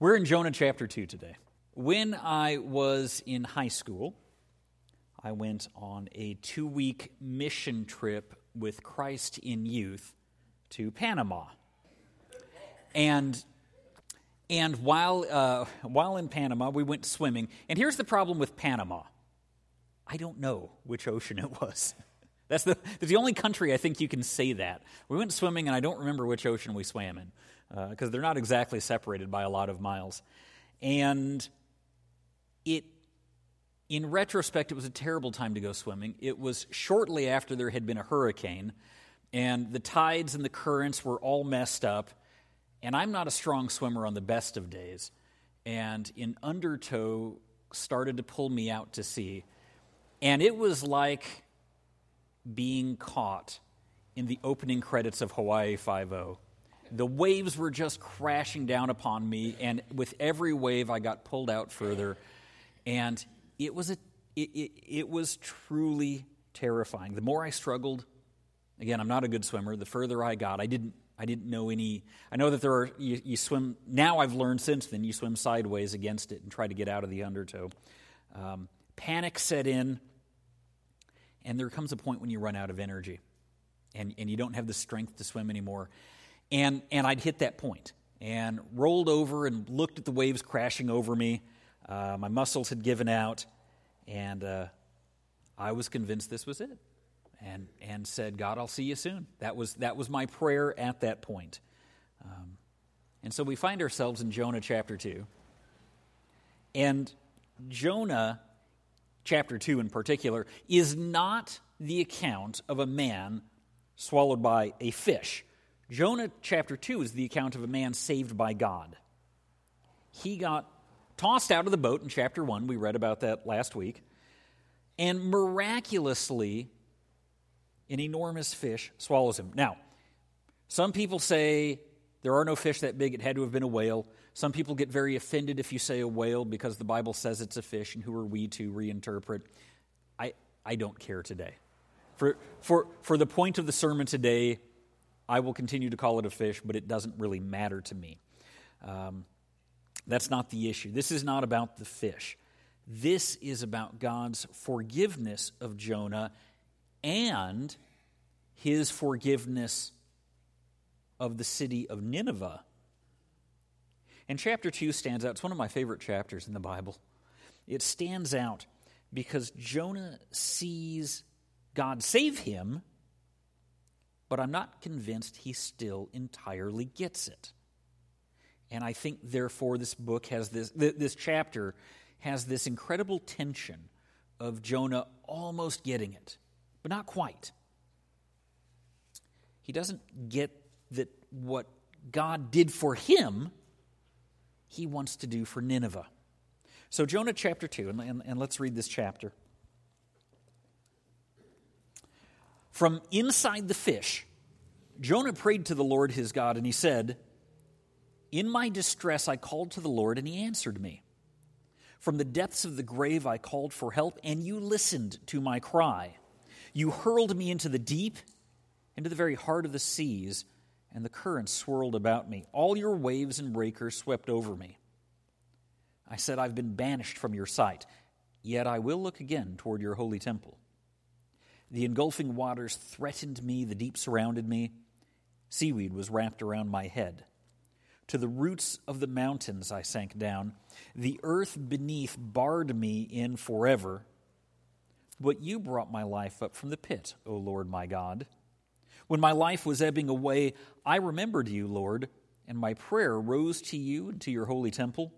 We're in Jonah chapter 2 today. When I was in high school, I went on a 2-week mission trip with Christ in Youth to Panama. And while in Panama, we went swimming. And here's the problem with Panama. I don't know which ocean it was. That's the only country I think you can say that. We went swimming, and I don't remember which ocean we swam in, because they're not exactly separated by a lot of miles. And in retrospect, it was a terrible time to go swimming. It was shortly after there had been a hurricane, and the tides and the currents were all messed up, and I'm not a strong swimmer on the best of days, and an undertow started to pull me out to sea, and it was like being caught in the opening credits of Hawaii Five-O. The waves were just crashing down upon me, and with every wave, I got pulled out further, and it was truly terrifying. The more I struggled, again, I'm not a good swimmer. The further I got, I didn't know any. I know that there are you swim now. I've learned since then you swim sideways against it and try to get out of the undertow. Panic set in, and there comes a point when you run out of energy, and you don't have the strength to swim anymore. And I'd hit that point and rolled over and looked at the waves crashing over me. My muscles had given out, and I was convinced this was it. And said, God, I'll see you soon. That was my prayer at that point. And so we find ourselves in Jonah chapter 2. And Jonah chapter 2 in particular is not the account of a man swallowed by a fish. Jonah chapter 2 is the account of a man saved by God. He got tossed out of the boat in chapter 1. We read about that last week. And miraculously, an enormous fish swallows him. Now, some people say there are no fish that big. It had to have been a whale. Some people get very offended if you say a whale because the Bible says it's a fish, and who are we to reinterpret? I don't care today. For the point of the sermon today, I will continue to call it a fish, but it doesn't really matter to me. That's not the issue. This is not about the fish. This is about God's forgiveness of Jonah and his forgiveness of the city of Nineveh. And chapter 2 stands out. It's one of my favorite chapters in the Bible. It stands out because Jonah sees God save him, but I'm not convinced he still entirely gets it. And I think, therefore, this book has this chapter has this incredible tension of Jonah almost getting it, but not quite. He doesn't get that what God did for him, he wants to do for Nineveh. So Jonah chapter 2, and let's read this chapter. From inside the fish, Jonah prayed to the Lord his God, and he said, "In my distress I called to the Lord, and he answered me. From the depths of the grave I called for help, and you listened to my cry. You hurled me into the deep, into the very heart of the seas, and the currents swirled about me. All your waves and breakers swept over me. I said, I've been banished from your sight, yet I will look again toward your holy temple. The engulfing waters threatened me, the deep surrounded me. Seaweed was wrapped around my head. To the roots of the mountains I sank down. The earth beneath barred me in forever. But you brought my life up from the pit, O Lord my God. When my life was ebbing away, I remembered you, Lord, and my prayer rose to you and to your holy temple.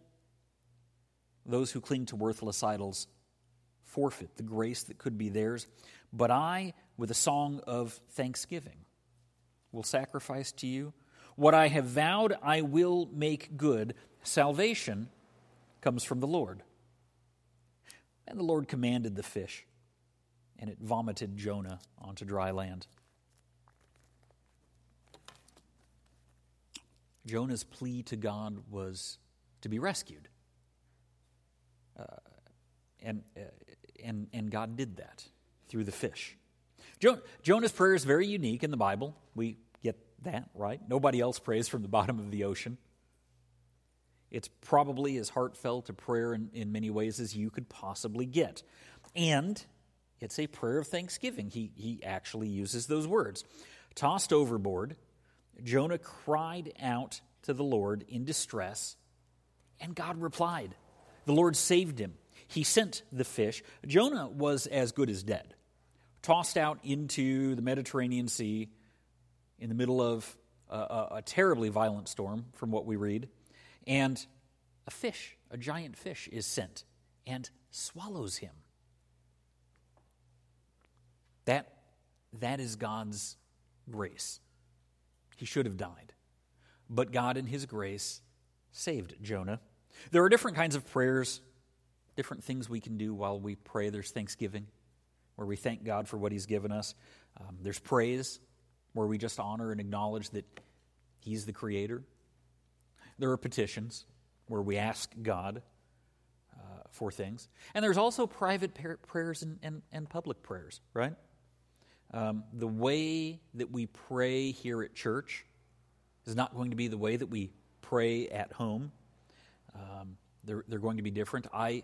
Those who cling to worthless idols forfeit the grace that could be theirs, but I, with a song of thanksgiving, will sacrifice to you. What I have vowed, I will make good. Salvation comes from the Lord. And the Lord commanded the fish, and it vomited Jonah onto dry land. Jonah's plea to God was to be rescued. And God did that through the fish. Jonah's prayer is very unique in the Bible. We get that, right? Nobody else prays from the bottom of the ocean. It's probably as heartfelt a prayer in many ways as you could possibly get. And it's a prayer of thanksgiving. He actually uses those words. Tossed overboard, Jonah cried out to the Lord in distress, and God replied. The Lord saved him. He sent the fish. Jonah was as good as dead, tossed out into the Mediterranean Sea in the middle of a terribly violent storm, from what we read. And a fish, a giant fish, is sent and swallows him. That is God's grace. He should have died. But God, in His grace, saved Jonah. There are different kinds of prayers, different things we can do while we pray. There's thanksgiving, where we thank God for what He's given us. There's praise, where we just honor and acknowledge that He's the Creator. There are petitions, where we ask God for things. And there's also private prayers and public prayers, right? The way that we pray here at church is not going to be the way that we pray at home. They're going to be different. Car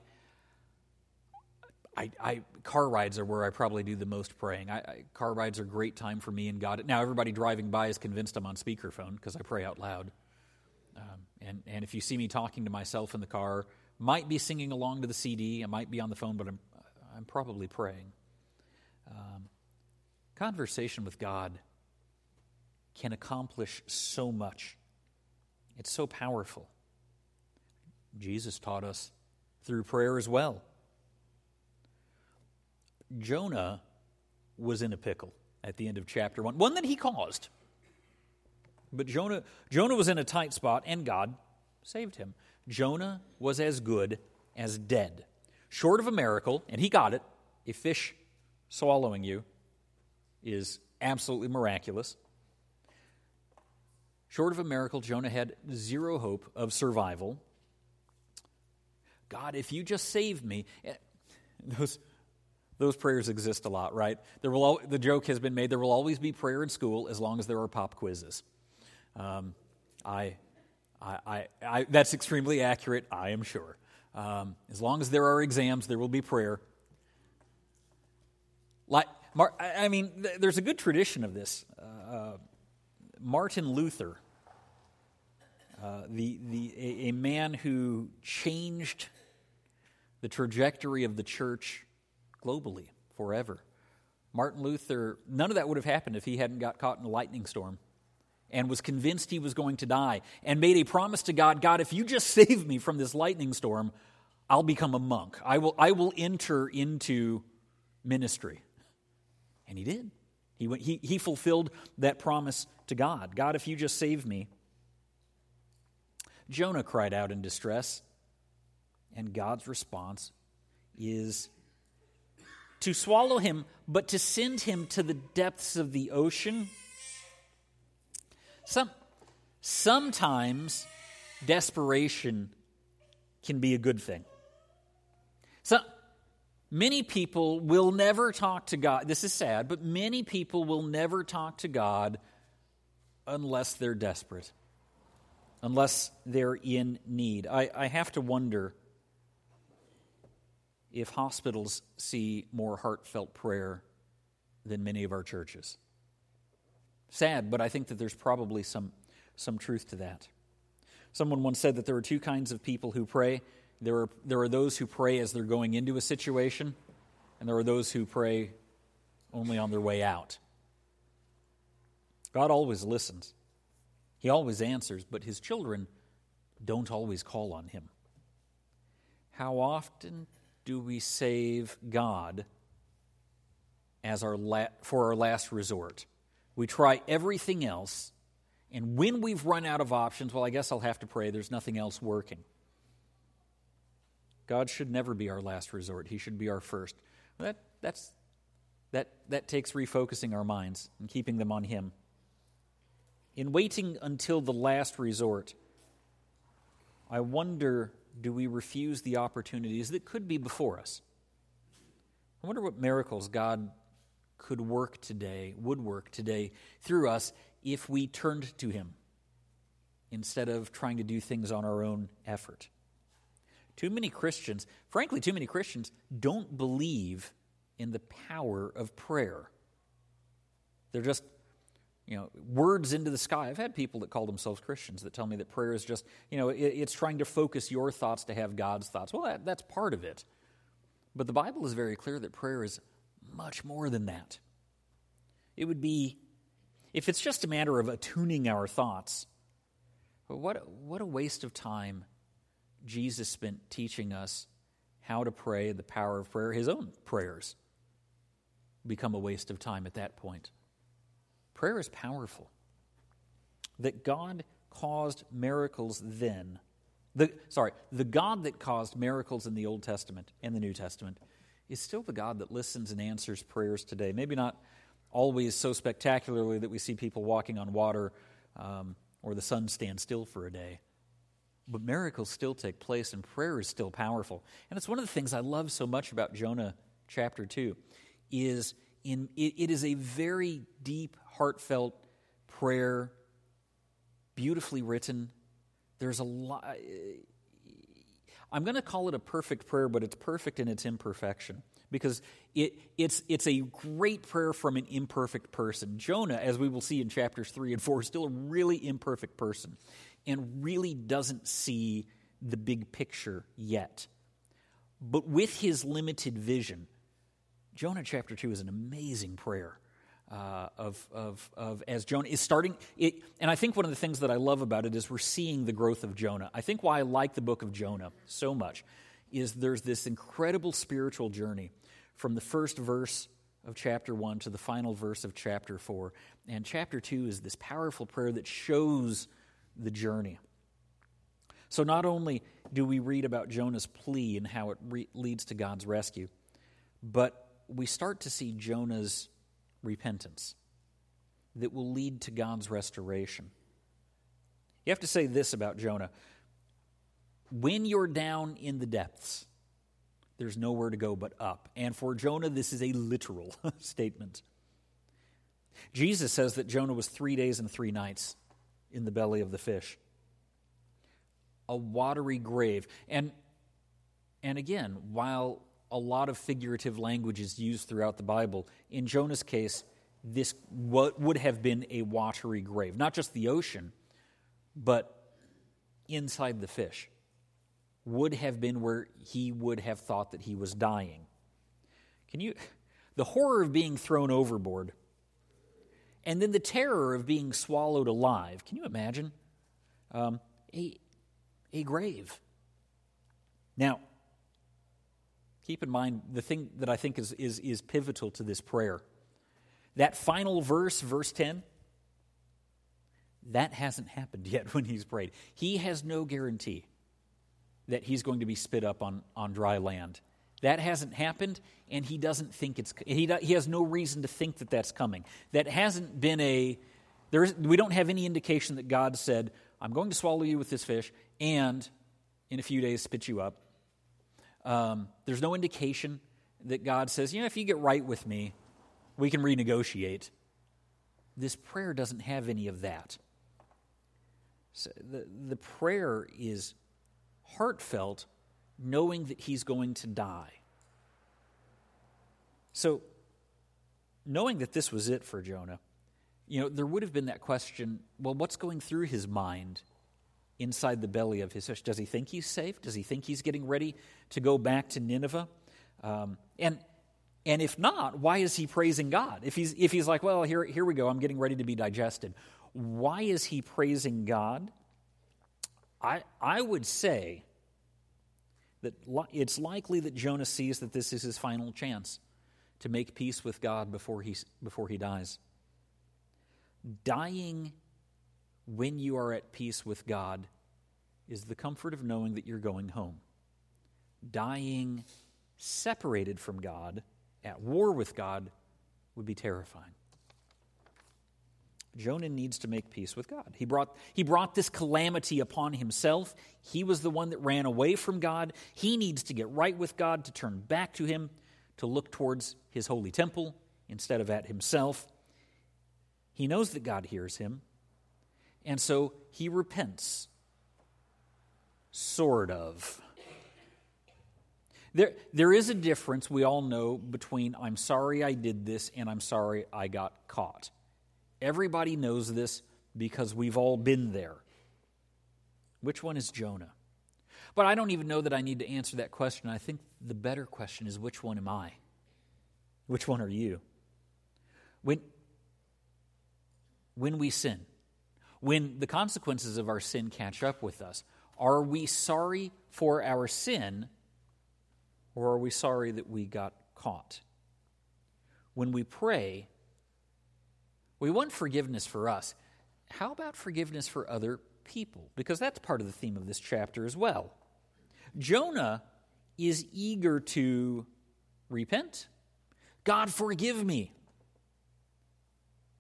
rides are where I probably do the most praying. Car rides are a great time for me and God. Now, everybody driving by is convinced I'm on speakerphone because I pray out loud. And if you see me talking to myself in the car, might be singing along to the CD, I might be on the phone, but I'm probably praying. Conversation with God can accomplish so much. It's so powerful. Jesus taught us through prayer as well. Jonah was in a pickle at the end of chapter 1, one that he caused. But Jonah was in a tight spot, and God saved him. Jonah was as good as dead. Short of a miracle, and he got it, a fish swallowing you is absolutely miraculous. Short of a miracle, Jonah had zero hope of survival. God, if you just save me, those prayers exist a lot, right? The joke has been made, there will always be prayer in school as long as there are pop quizzes. That's extremely accurate, I am sure. As long as there are exams, there will be prayer. There's a good tradition of this. Martin Luther, a man who changed the trajectory of the church globally forever. Martin Luther, none of that would have happened if he hadn't got caught in a lightning storm and was convinced he was going to die and made a promise to God, God, if you just save me from this lightning storm, I'll become a monk. I will enter into ministry. And he did. He fulfilled that promise to God. God, if you just save me. Jonah cried out in distress, and God's response is to swallow him, but to send him to the depths of the ocean. Sometimes desperation can be a good thing. Many people will never talk to God. This is sad, but many people will never talk to God unless they're desperate, unless they're in need. I have to wonder if hospitals see more heartfelt prayer than many of our churches. Sad, but I think that there's probably some truth to that. Someone once said that there are two kinds of people who pray. There are those who pray as they're going into a situation, and there are those who pray only on their way out. God always listens. He always answers, but His children don't always call on Him. How often do we save God as for our last resort? We try everything else, and when we've run out of options, well, I guess I'll have to pray. There's nothing else working. God should never be our last resort. He should be our first. That takes refocusing our minds and keeping them on Him. In waiting until the last resort, I wonder, do we refuse the opportunities that could be before us? I wonder what miracles God would work today through us if we turned to Him instead of trying to do things on our own effort. Too many Christians don't believe in the power of prayer. They're just, words into the sky. I've had people that call themselves Christians that tell me that prayer is just, it's trying to focus your thoughts to have God's thoughts. Well, that's part of it. But the Bible is very clear that prayer is much more than that. It would be, if it's just a matter of attuning our thoughts, what a waste of time Jesus spent teaching us how to pray, the power of prayer. His own prayers become a waste of time at that point. Prayer is powerful. That God caused miracles then. The God that caused miracles in the Old Testament and the New Testament is still the God that listens and answers prayers today. Maybe not always so spectacularly that we see people walking on water or the sun stand still for a day. But miracles still take place and prayer is still powerful. And it's one of the things I love so much about Jonah chapter 2 is it is a very deep, heartfelt prayer, beautifully written. There's a lot. I'm going to call it a perfect prayer, but it's perfect in its imperfection because it's a great prayer from an imperfect person. Jonah, as we will see in chapters 3 and 4, is still a really imperfect person and really doesn't see the big picture yet. But with his limited vision, Jonah chapter 2 is an amazing prayer. As Jonah is starting it, and I think one of the things that I love about it is we're seeing the growth of Jonah. I think why I like the book of Jonah so much is there's this incredible spiritual journey from the first verse of chapter 1 to the final verse of chapter 4. And chapter 2 is this powerful prayer that shows the journey. So not only do we read about Jonah's plea and how it leads to God's rescue, but we start to see Jonah's repentance that will lead to God's restoration. You have to say this about Jonah. When you're down in the depths, there's nowhere to go but up. And for Jonah, this is a literal statement. Jesus says that Jonah was 3 days and 3 nights in the belly of the fish. A watery grave. And again, while a lot of figurative language is used throughout the Bible, in Jonah's case, this would have been a watery grave. Not just the ocean, but inside the fish would have been where he would have thought that he was dying. The horror of being thrown overboard and then the terror of being swallowed alive. Can you imagine? A grave. Now, keep in mind the thing that I think is pivotal to this prayer. That final verse, verse 10, that hasn't happened yet when he's prayed. He has no guarantee that he's going to be spit up on dry land. That hasn't happened, and he doesn't think he has no reason to think that that's coming. That hasn't been we don't have any indication that God said, I'm going to swallow you with this fish, and in a few days spit you up. There's no indication that God says, if you get right with me, we can renegotiate. This prayer doesn't have any of that. So the prayer is heartfelt, knowing that he's going to die. So, knowing that this was it for Jonah, there would have been that question, well, what's going through his mind inside the belly of his fish? Does he think he's safe? Does he think he's getting ready to go back to Nineveh? And if not, why is he praising God? If he's like, well, here we go, I'm getting ready to be digested. Why is he praising God? I would say that it's likely that Jonah sees that this is his final chance to make peace with God before he dies. Dying when you are at peace with God is the comfort of knowing that you're going home. dying separated from God, at war with God, would be terrifying. Jonah needs to make peace with God. He brought this calamity upon himself. He was the one that ran away from God. He needs to get right with God, to turn back to him, to look towards his holy temple instead of at himself. He knows that God hears him, and so he repents. Sort of. There is a difference, we all know, between I'm sorry I did this and I'm sorry I got caught. Everybody knows this because we've all been there. Which one is Jonah? But I don't even know that I need to answer that question. I think the better question is, which one am I? Which one are you? When we sin, when the consequences of our sin catch up with us, are we sorry for our sin, or are we sorry that we got caught? When we pray, we want forgiveness for us. How about forgiveness for other people? Because that's part of the theme of this chapter as well. Jonah is eager to repent. God, forgive me.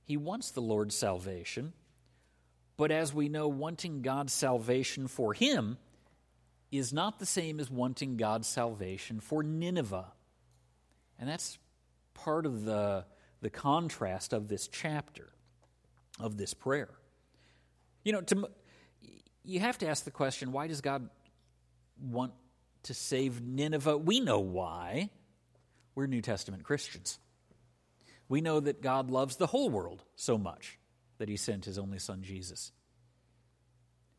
He wants the Lord's salvation, but as we know, wanting God's salvation for him is not the same as wanting God's salvation for Nineveh. And that's part of the contrast of this chapter, of this prayer. You know, you have to ask the question, why does God want to save Nineveh? We know why. We're New Testament Christians. We know that God loves the whole world so much that he sent his only son, Jesus.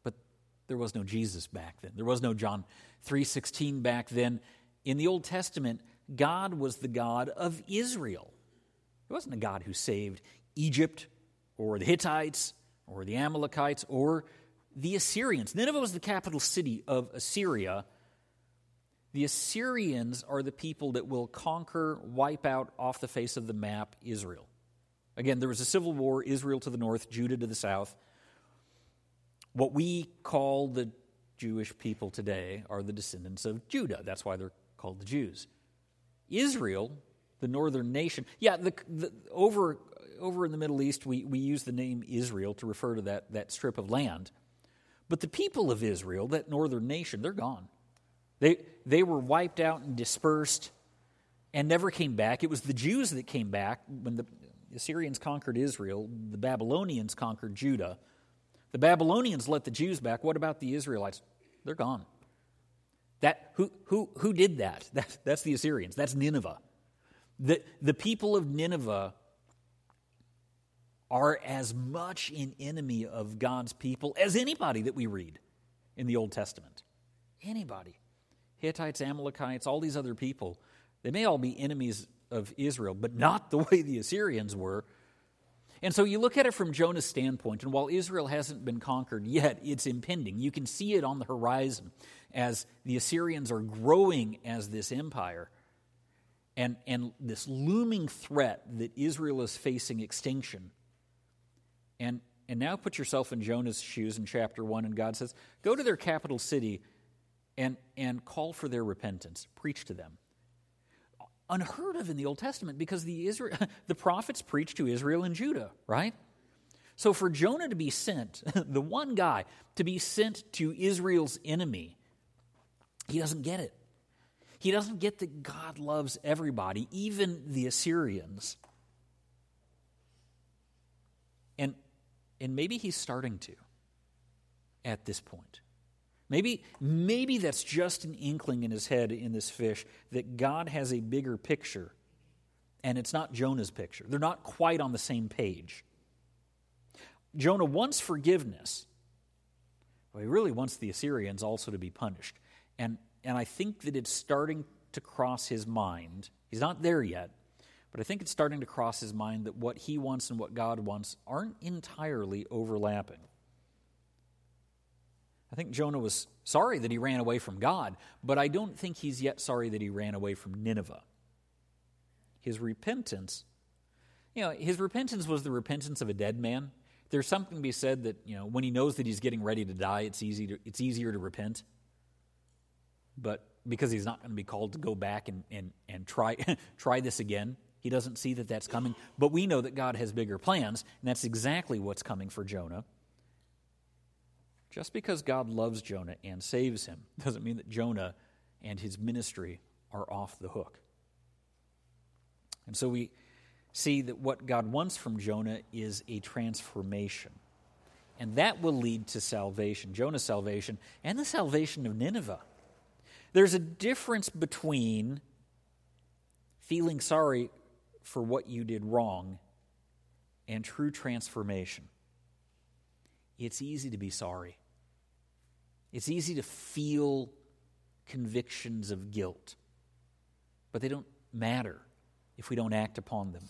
But there was no Jesus back then. There was no John 3:16 back then. In the Old Testament, God was the God of Israel. It wasn't a God who saved Egypt or the Hittites or the Amalekites or the Assyrians. Nineveh was the capital city of Assyria. The Assyrians are the people that will conquer, wipe out off the face of the map Israel. Again, there was a civil war, Israel to the north, Judah to the south. What we call the Jewish people today are the descendants of Judah. That's why they're called the Jews. Israel, the northern nation. Yeah, over in the Middle East, we use the name Israel to refer to that strip of land. But the people of Israel, that northern nation, they're gone. They were wiped out and dispersed and never came back. It was the Jews that came back when the Assyrians conquered Israel, the Babylonians conquered Judah. The Babylonians let the Jews back. What about the Israelites? They're gone. Who did that? That's the Assyrians. That's Nineveh. The people of Nineveh are as much an enemy of God's people as anybody that we read in the Old Testament. Anybody. Hittites, Amalekites, all these other people, they may all be enemies of Israel, but not the way the Assyrians were. And so you look at it from Jonah's standpoint, and while Israel hasn't been conquered yet, it's impending. You can see it on the horizon as the Assyrians are growing as this empire. And this looming threat that Israel is facing extinction. And now put yourself in Jonah's shoes in chapter 1, and God says, go to their capital city and call for their repentance. Preach to them. Unheard of in the Old Testament, because the prophets preached to Israel and Judah, right? So for Jonah to be sent, the one guy, to be sent to Israel's enemy, he doesn't get it. He doesn't get that God loves everybody, even the Assyrians. And maybe he's starting to at this point. Maybe that's just an inkling in his head in this fish that God has a bigger picture, and it's not Jonah's picture. They're not quite on the same page. Jonah wants forgiveness, but he really wants the Assyrians also to be punished. And I think that it's starting to cross his mind. He's not there yet, but I think it's starting to cross his mind that what he wants and what God wants aren't entirely overlapping. I think Jonah was sorry that he ran away from God, but I don't think he's yet sorry that he ran away from Nineveh. His repentance was the repentance of a dead man. There's something to be said that, you know, when he knows that he's getting ready to die, it's easier to repent. But because he's not going to be called to go back and try this again. He doesn't see that that's coming. But we know that God has bigger plans, and that's exactly what's coming for Jonah. Just because God loves Jonah and saves him doesn't mean that Jonah and his ministry are off the hook. And so we see that what God wants from Jonah is a transformation. And that will lead to salvation, Jonah's salvation, and the salvation of Nineveh. There's a difference between feeling sorry for what you did wrong and true transformation. It's easy to be sorry. It's easy to feel convictions of guilt, but they don't matter if we don't act upon them.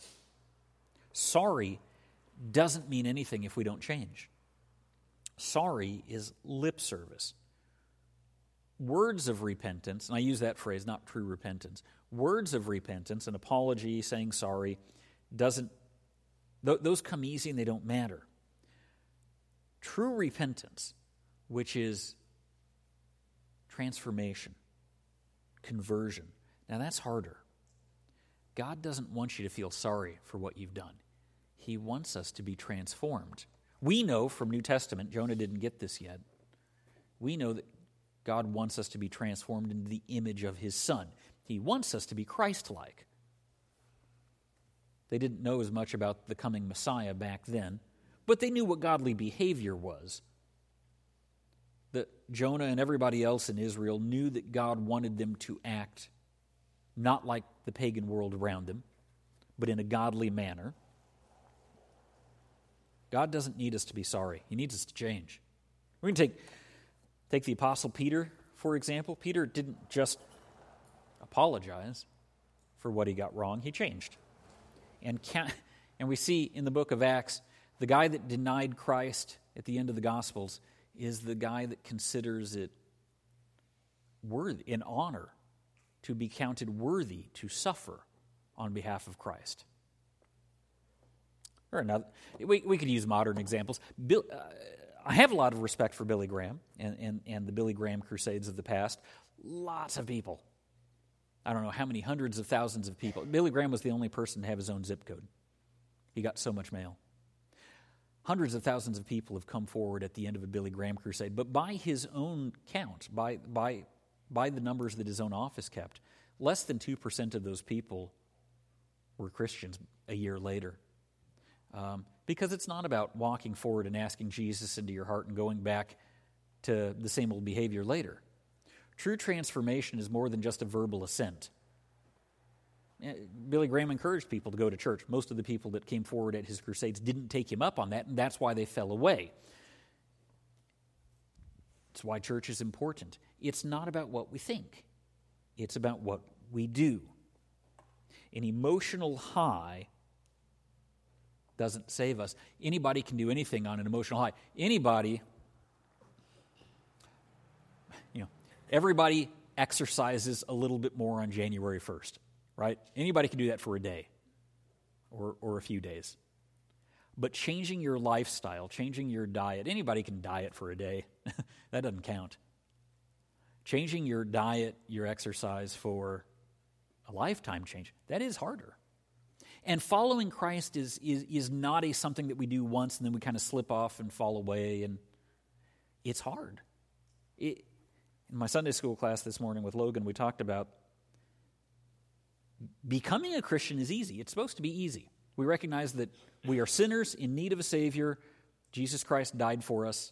Sorry doesn't mean anything if we don't change. Sorry is lip service. Words of repentance, and I use that phrase, not true repentance. Words of repentance, an apology, saying sorry, those come easy and they don't matter. True repentance, which is transformation, conversion. Now that's harder. God doesn't want you to feel sorry for what you've done. He wants us to be transformed. We know from New Testament, Jonah didn't get this yet, we know that God wants us to be transformed into the image of His Son. He wants us to be Christ-like. They didn't know as much about the coming Messiah back then, but they knew what godly behavior was. That Jonah and everybody else in Israel knew that God wanted them to act not like the pagan world around them, but in a godly manner. God doesn't need us to be sorry. He needs us to change. We're going to take the Apostle Peter, for example. Peter didn't just apologize for what he got wrong. He changed. And we see in the book of Acts, the guy that denied Christ at the end of the Gospels is the guy that considers it worthy, in honor, to be counted worthy to suffer on behalf of Christ. Or another, we could use modern examples. I have a lot of respect for Billy Graham and the Billy Graham crusades of the past. Lots of people. I don't know how many hundreds of thousands of people. Billy Graham was the only person to have his own zip code. He got so much mail. Hundreds of thousands of people have come forward at the end of a Billy Graham crusade, but by his own count, by the numbers that his own office kept, less than 2% of those people were Christians a year later. Because it's not about walking forward and asking Jesus into your heart and going back to the same old behavior later. True transformation is more than just a verbal assent. Billy Graham encouraged people to go to church. Most of the people that came forward at his crusades didn't take him up on that, and that's why they fell away. It's why church is important. It's not about what we think. It's about what we do. An emotional high doesn't save us. Anybody can do anything on an emotional high. Everybody exercises a little bit more on January 1st, right? Anybody can do that for a day or a few days. But changing your lifestyle, changing your diet, anybody can diet for a day. That doesn't count. Changing your diet, your exercise for a lifetime change, that is harder. And following Christ is not a something that we do once and then we kind of slip off and fall away, and it's hard. In my Sunday school class this morning with Logan, we talked about becoming a Christian is easy. It's supposed to be easy. We recognize that we are sinners in need of a Savior. Jesus Christ died for us.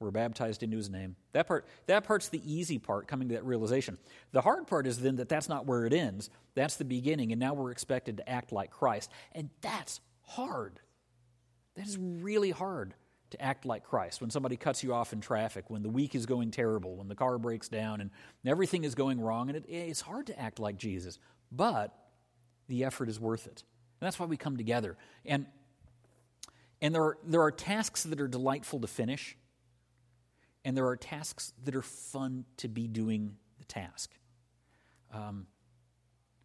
We're baptized into His name. That part's the easy part, coming to that realization. The hard part is then that's not where it ends. That's the beginning, and now we're expected to act like Christ. And that's hard. That is really hard to act like Christ. When somebody cuts you off in traffic, when the week is going terrible, when the car breaks down, and everything is going wrong, and it's hard to act like Jesus. But the effort is worth it. And that's why we come together. And there are tasks that are delightful to finish, and there are tasks that are fun to be doing the task.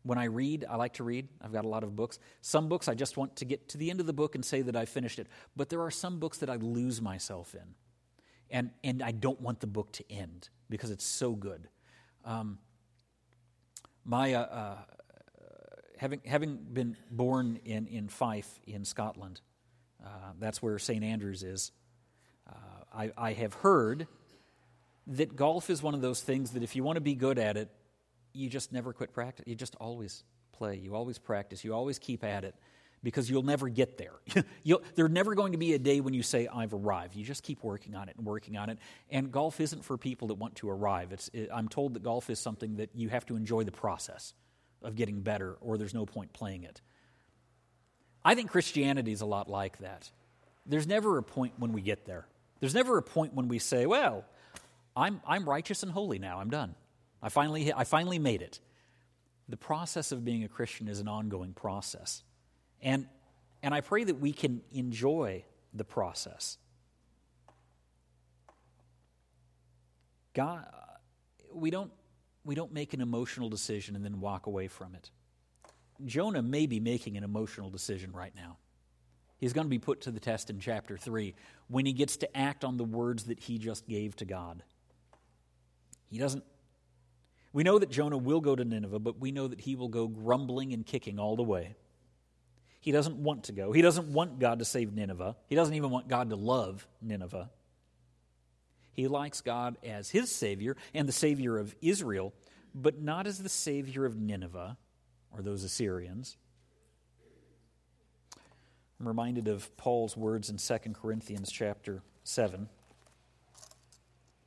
When I read, I like to read. I've got a lot of books. Some books I just want to get to the end of the book and say that I finished it. But there are some books that I lose myself in. And I don't want the book to end because it's so good. My having been born in Fife in Scotland, that's where St. Andrews is. I have heard that golf is one of those things that if you want to be good at it, you just never quit practice. You just always play. You always practice. You always keep at it because you'll never get there. There's never going to be a day when you say, I've arrived. You just keep working on it and working on it. And golf isn't for people that want to arrive. I'm told that golf is something that you have to enjoy the process of getting better or there's no point playing it. I think Christianity is a lot like that. There's never a point when we get there. There's never a point when we say, well, I'm righteous and holy now. I'm done. I finally made it. The process of being a Christian is an ongoing process. And I pray that we can enjoy the process. God, we don't make an emotional decision and then walk away from it. Jonah may be making an emotional decision right now. He's going to be put to the test in chapter 3 when he gets to act on the words that he just gave to God. He doesn't. We know that Jonah will go to Nineveh, but we know that he will go grumbling and kicking all the way. He doesn't want to go. He doesn't want God to save Nineveh. He doesn't even want God to love Nineveh. He likes God as his Savior and the Savior of Israel, but not as the Savior of Nineveh or those Assyrians. I'm reminded of Paul's words in 2 Corinthians chapter 7,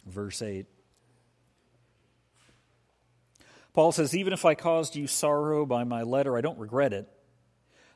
verse 8. Paul says, even if I caused you sorrow by my letter, I don't regret it.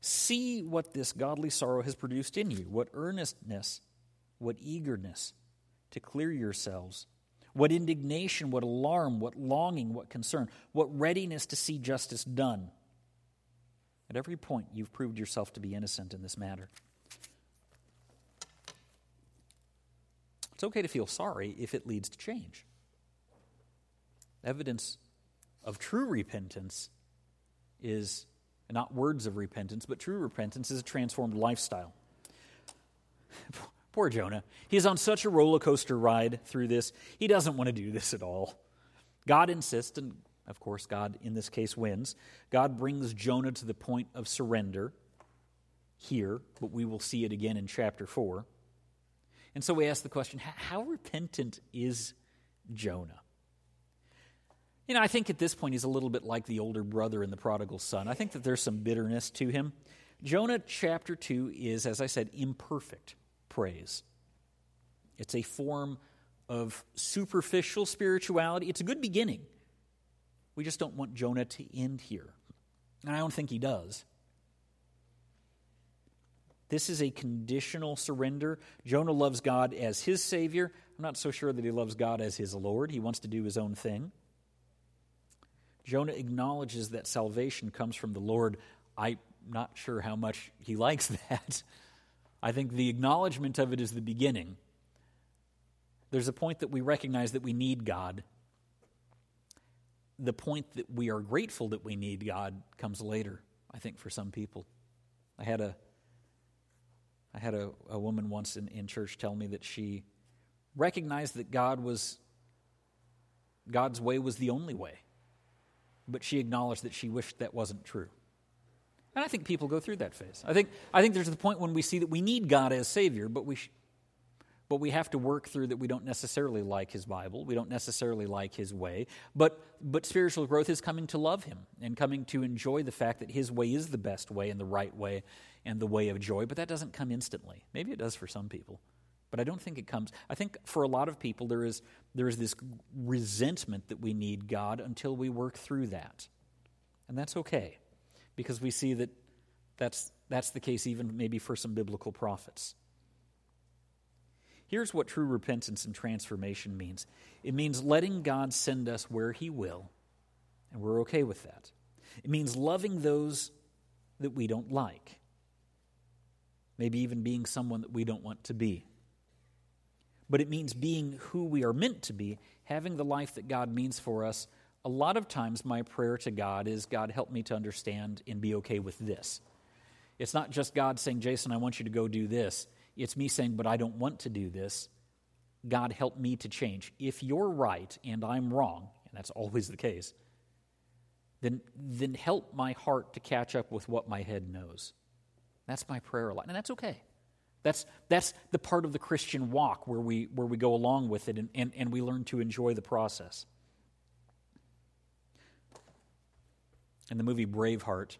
See what this godly sorrow has produced in you, what earnestness, what eagerness to clear yourselves, what indignation, what alarm, what longing, what concern, what readiness to see justice done. At every point, you've proved yourself to be innocent in this matter. It's okay to feel sorry if it leads to change. Evidence of true repentance is not words of repentance, but true repentance is a transformed lifestyle. Poor Jonah. He's on such a roller coaster ride through this. He doesn't want to do this at all. God insists, and of course God in this case wins. God brings Jonah to the point of surrender here, but we will see it again in chapter 4. And so we ask the question, how repentant is Jonah? You know, I think at this point he's a little bit like the older brother in the prodigal son. I think that there's some bitterness to him. Jonah chapter 2 is, as I said, imperfect praise. It's a form of superficial spirituality. It's a good beginning. We just don't want Jonah to end here. And I don't think he does. This is a conditional surrender. Jonah loves God as his Savior. I'm not so sure that he loves God as his Lord. He wants to do his own thing. Jonah acknowledges that salvation comes from the Lord. I'm not sure how much he likes that. I think the acknowledgement of it is the beginning. There's a point that we recognize that we need God. The point that we are grateful that we need God comes later, I think, for some people. I had a woman once in church tell me that she recognized that God's way was the only way. But she acknowledged that she wished that wasn't true. And I think people go through that phase. I think there's the point when we see that we need God as Savior, but we have to work through that we don't necessarily like His Bible, we don't necessarily like His way, but spiritual growth is coming to love Him and coming to enjoy the fact that His way is the best way and the right way and the way of joy, but that doesn't come instantly. Maybe it does for some people, but I don't think it comes. I think for a lot of people there is this resentment that we need God until we work through that. And that's okay, because we see that that's the case even maybe for some biblical prophets. Here's what true repentance and transformation means. It means letting God send us where He will, and we're okay with that. It means loving those that we don't like, maybe even being someone that we don't want to be. But it means being who we are meant to be, having the life that God means for us. A lot of times my prayer to God is, God, help me to understand and be okay with this. It's not just God saying, Jason, I want you to go do this. It's me saying, but I don't want to do this. God, help me to change. If you're right and I'm wrong, and that's always the case, then help my heart to catch up with what my head knows. That's my prayer line, and that's okay. That's the part of the Christian walk where we go along with it and we learn to enjoy the process. In the movie Braveheart,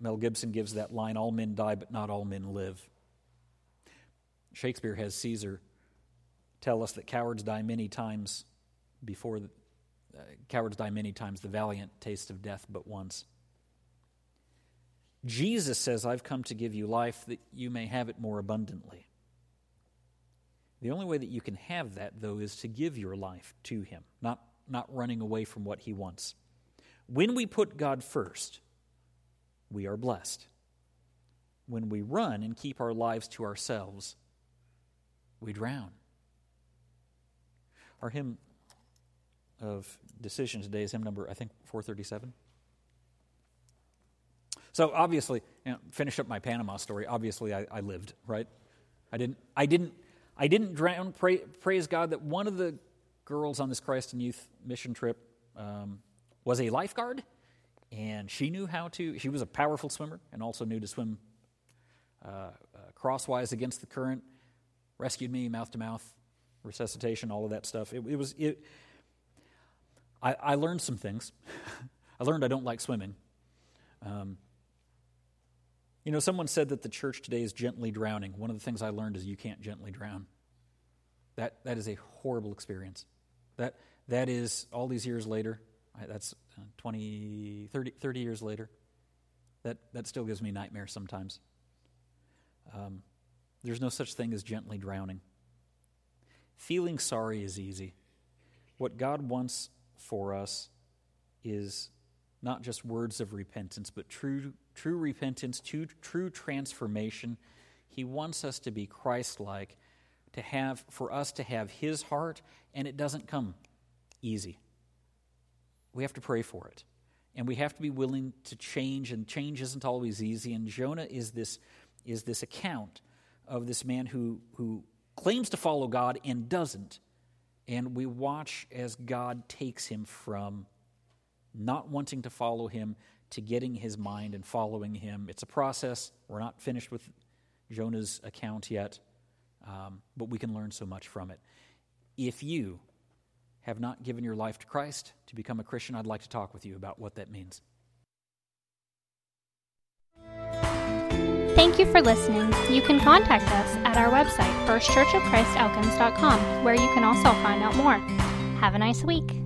Mel Gibson gives that line, all men die, but not all men live. Shakespeare has Caesar tell us that cowards die many times, the valiant taste of death but once. Jesus says, I've come to give you life that you may have it more abundantly. The only way that you can have that, though, is to give your life to him, not running away from what he wants. When we put God first, we are blessed. When we run and keep our lives to ourselves, we drown. Our hymn of decision today is hymn number, I think, 437. So obviously, finish up my Panama story. Obviously, I lived, right? I didn't drown. Praise God that one of the girls on this Christ in Youth mission trip was a lifeguard, and she knew how to. She was a powerful swimmer and also knew to swim crosswise against the current. Rescued me, mouth to mouth, resuscitation, all of that stuff. I learned some things. I learned I don't like swimming. Someone said that the church today is gently drowning. One of the things I learned is you can't gently drown. That is a horrible experience. That is, all these years later, that's 30 years later, that still gives me nightmares sometimes. There's no such thing as gently drowning. Feeling sorry is easy. What God wants for us is not just words of repentance, but true repentance, true transformation. He wants us to be Christ-like, for us to have his heart, and it doesn't come easy. We have to pray for it, and we have to be willing to change, and change isn't always easy. And Jonah is this account of this man who claims to follow God and doesn't, and we watch as God takes him from not wanting to follow him to getting his mind and following him. It's a process. We're not finished with Jonah's account yet, but we can learn so much from it. If you have not given your life to Christ to become a Christian, I'd like to talk with you about what that means. Thank you for listening. You can contact us at our website, firstchurchofchristelkins.com, where you can also find out more. Have a nice week.